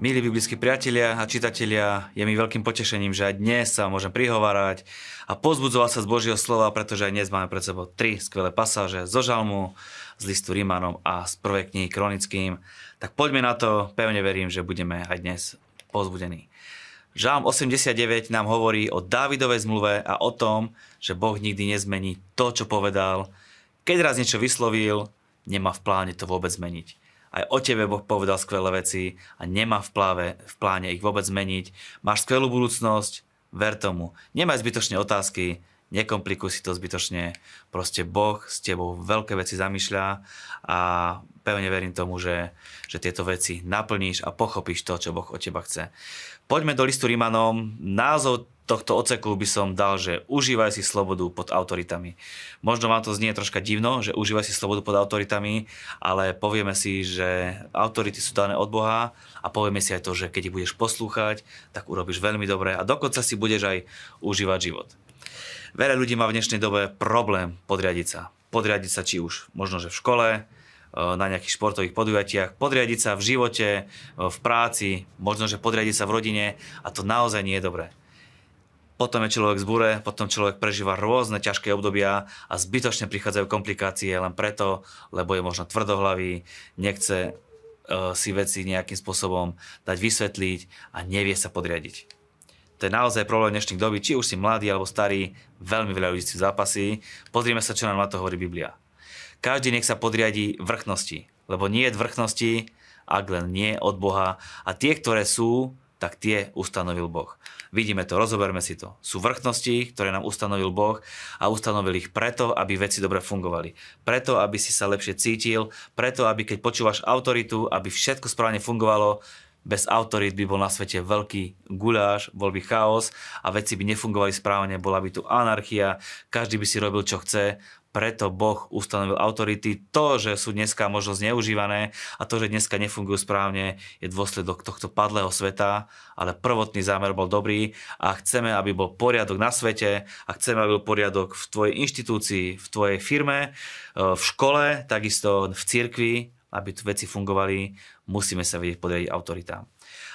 Milí biblickí priatelia a čitatelia, je mi veľkým potešením, že aj dnes sa môžem prihovárať a pozbudzovať sa z Božieho slova, pretože aj dnes máme pred sebou tri skvelé pasáže zo Žalmu, z listu Rímanom a z prvej knihy Kronickým. Tak poďme na to, pevne verím, že budeme aj dnes pozbudení. Žalm 89 nám hovorí o Dávidovej zmluve a o tom, že Boh nikdy nezmení to, čo povedal. Keď raz niečo vyslovil, nemá v pláne to vôbec zmeniť. Aj o tebe Boh povedal skvelé veci a nemá v pláne ich vôbec zmeniť. Máš skvelú budúcnosť, ver tomu. Nemaj zbytočné otázky, nekomplikuj si to zbytočne. Proste Boh s tebou veľké veci zamýšľa a pevne verím tomu, že tieto veci naplníš a pochopíš to, čo Boh od teba chce. Poďme do listu Rímanom. Názov tohto odseku by som dal, že užívaj si slobodu pod autoritami. Možno vám to znie troška divno, že užívaj si slobodu pod autoritami, ale povieme si, že autority sú dané od Boha a povieme si aj to, že keď ich budeš poslúchať, tak urobíš veľmi dobre a dokonca si budeš aj užívať život. Veľa ľudí má v dnešnej dobe problém podriadiť sa. Podriadiť sa či už možno, že v škole, na nejakých športových podujatiach, podriadiť sa v živote, v práci, možno, že podriadiť sa v rodine a to naozaj nie je dobré. Potom je človek zbure, potom človek prežíva rôzne ťažké obdobia a zbytočne prichádzajú komplikácie len preto, lebo je možno tvrdohlavý, nechce si veci nejakým spôsobom dať vysvetliť a nevie sa podriadiť. To je naozaj problém dnešných doby, či už si mladý alebo starý, veľmi veľa ľudí si zápasí. Pozrime sa, čo nám na to hovorí Biblia. Každý nech sa podriadi vrchnosti, lebo nie je vrchnosti, ak len nie od Boha a tie, ktoré sú, tak tie ustanovil Boh. Vidíme to, rozoberme si to. Sú vrchnosti, ktoré nám ustanovil Boh a ustanovil ich preto, aby veci dobre fungovali. Preto, aby si sa lepšie cítil, preto, aby keď počúvaš autoritu, aby všetko správne fungovalo. Bez autorít by bol na svete veľký guláš, bol by chaos a veci by nefungovali správne, bola by tu anarchia, každý by si robil, čo chce. Preto Boh ustanovil autority. To, že sú dneska možno zneužívané a to, že dneska nefungujú správne, je dôsledok tohto padlého sveta, ale prvotný zámer bol dobrý a chceme, aby bol poriadok na svete a chceme, aby bol poriadok v tvojej inštitúcii, v tvojej firme, v škole, takisto v cirkvi, aby tu veci fungovali, musíme sa vedieť podriadiť autoritám.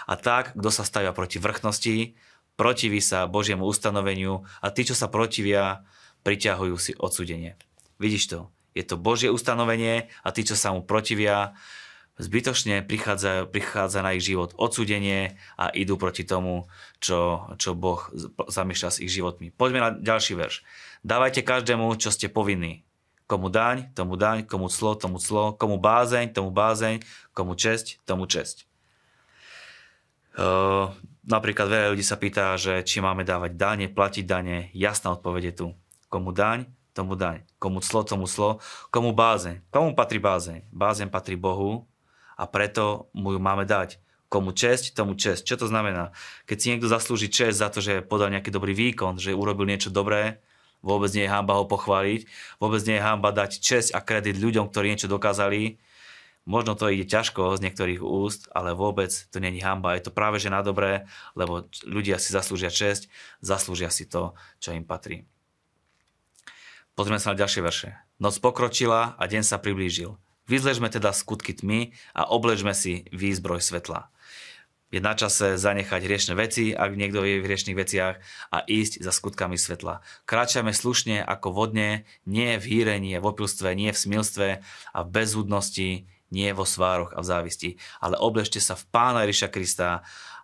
A tak, kto sa stavia proti vrchnosti, protiví sa Božiemu ustanoveniu a tí, čo sa protivia, priťahujú si odsúdenie. Vidíš to? Je to Božie ustanovenie a tí, čo sa mu protivia, zbytočne prichádza na ich život odsúdenie a idú proti tomu, čo Boh zamýšľa s ich životmi. Poďme na ďalší verš. Dávajte každému, čo ste povinní. Komu daň, tomu daň, komu clo, tomu clo, komu bázeň, tomu bázeň, komu česť, tomu česť. Napríklad veľa ľudí sa pýta, že či máme dávať dane, platiť dane. Jasná odpoveď je tu. Komu daň, tomu daň. Komu clo, tomu clo. Komu bázeň. Komu patrí bázeň? Bázeň patrí Bohu a preto mu ju máme dať. Komu česť, tomu česť. Čo to znamená? Keď si niekto zaslúži česť za to, že podal nejaký dobrý výkon, že urobil niečo dobré, vôbec nie je hanba ho pochváliť, vôbec nie je hanba dať česť a kredit ľuďom, ktorí niečo dokázali. Možno to ide ťažko z niektorých úst, ale vôbec to nie je hanba. Je to práve že na dobré, lebo ľudia si zaslúžia česť, zaslúžia si to, čo im patrí. Pozrieme sa na ďalšie verše. Noc pokročila a deň sa priblížil. Vyzležme teda skutky tmy a oblečme si výzbroj svetla. Je na čase zanechať riešne veci, ak niekto je v riešnych veciach, a ísť za skutkami svetla. Kráčajme slušne ako vodne, nie v hýre, nie v opilstve, nie v smilstve a v bezúdnosti, nie vo svároch a v závisti. Ale obležte sa v Pána Ježiša Krista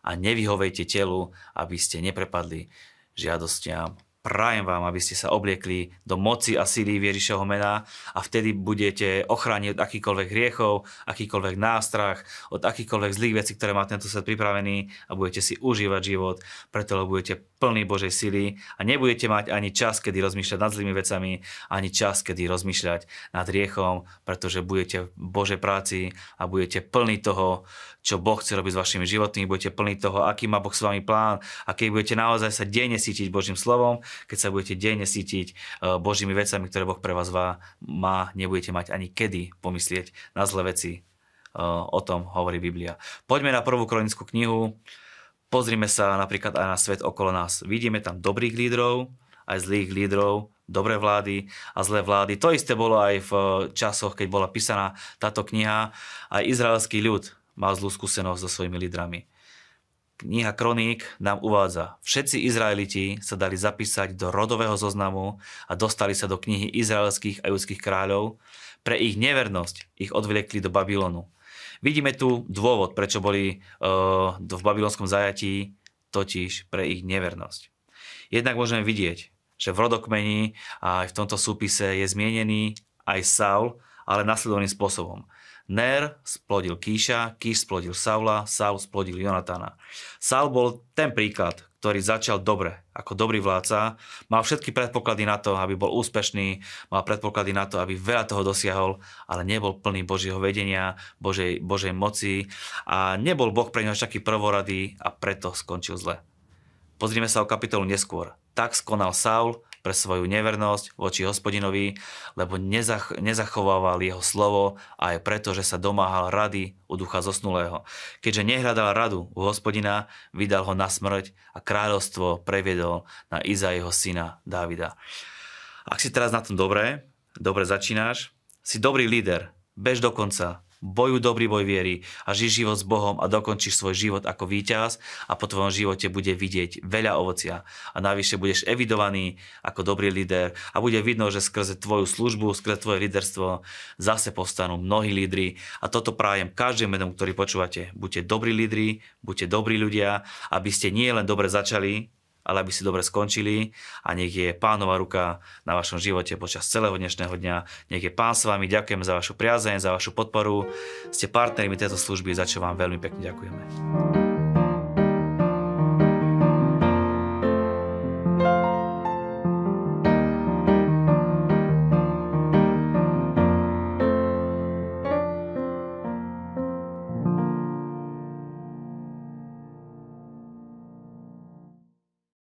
a nevyhovejte telu, aby ste neprepadli žiadostiam. Prajem vám, aby ste sa obliekli do moci a síly Ježišovho mena a vtedy budete ochránení od akýkoľvek hriechov, akýkoľvek nástrach, od akýkoľvek zlých vecí, ktoré má tento svet pripravený a budete si užívať život, preto budete plní Božej síly a nebudete mať ani čas, kedy rozmýšľať nad zlými vecami, ani čas, kedy rozmýšľať nad hriechom, pretože budete v Božej práci a budete plní toho, čo Boh chce robiť s vašimi životmi, budete plní toho, aký má Boh s vami plán a keď budete naozaj sa denne cítiť Božím slovom, keď sa budete denne cítiť Božími vecami, ktoré Boh pre vás má, nebudete mať ani kedy pomyslieť na zlé veci. O tom hovorí Biblia. Poďme na prvú kronickú knihu. Pozrime sa napríklad aj na svet okolo nás. Vidíme tam dobrých lídrov, aj zlých lídrov, dobré vlády a zlé vlády. To isté bolo aj v časoch, keď bola písaná táto kniha. Aj izraelský ľud mal zlú skúsenosť so svojimi lídrami. Kniha Kroník nám uvádza, všetci Izraeliti sa dali zapísať do rodového zoznamu a dostali sa do knihy izraelských a judských kráľov. Pre ich nevernosť ich odvliekli do Babylonu. Vidíme tu dôvod, prečo boli v babylonskom zajatí, totiž pre ich nevernosť. Jednak môžeme vidieť, že v rodokmeni a aj v tomto súpise je zmienený aj Saul, ale nasledovným spôsobom. Ner splodil Kíša, Kíš splodil Saula, Saul splodil Jonatana. Saul bol ten príklad, ktorý začal dobre, ako dobrý vládca, mal všetky predpoklady na to, aby bol úspešný, mal predpoklady na to, aby veľa toho dosiahol, ale nebol plný Božieho vedenia, Božej moci a nebol Boh pre neho taký prvorady a preto skončil zle. Pozrime sa o kapitolu neskôr. Tak skonal Saul pre svoju nevernosť voči Hospodinovi, lebo nezachovával jeho slovo a aj preto, že sa domáhal rady u ducha zosnulého. Keďže nehľadal radu u Hospodina, vydal ho na smrť a kráľovstvo previedol na Izaiho syna Dávida. Ak si teraz na tom dobre začínáš, si dobrý líder, bež do konca, bojuj dobrý boj viery a žij život s Bohom a dokončíš svoj život ako víťaz a po tvojom živote bude vidieť veľa ovocia. A navyše budeš evidovaný ako dobrý líder a bude vidno, že skrze tvoju službu, skrze tvoje líderstvo zase povstanú mnohí lídri. A toto prajem každému, ktorý počúvate. Buďte dobrí lídri, buďte dobrí ľudia, aby ste nie len dobre začali, ale aby si dobre skončili a nech je Pánova ruka na vašom živote počas celého dnešného dňa. Nech je Pán s vami, ďakujem za vašu priazeň, za vašu podporu. Ste partnermi tejto služby, za čo vám veľmi pekne ďakujeme.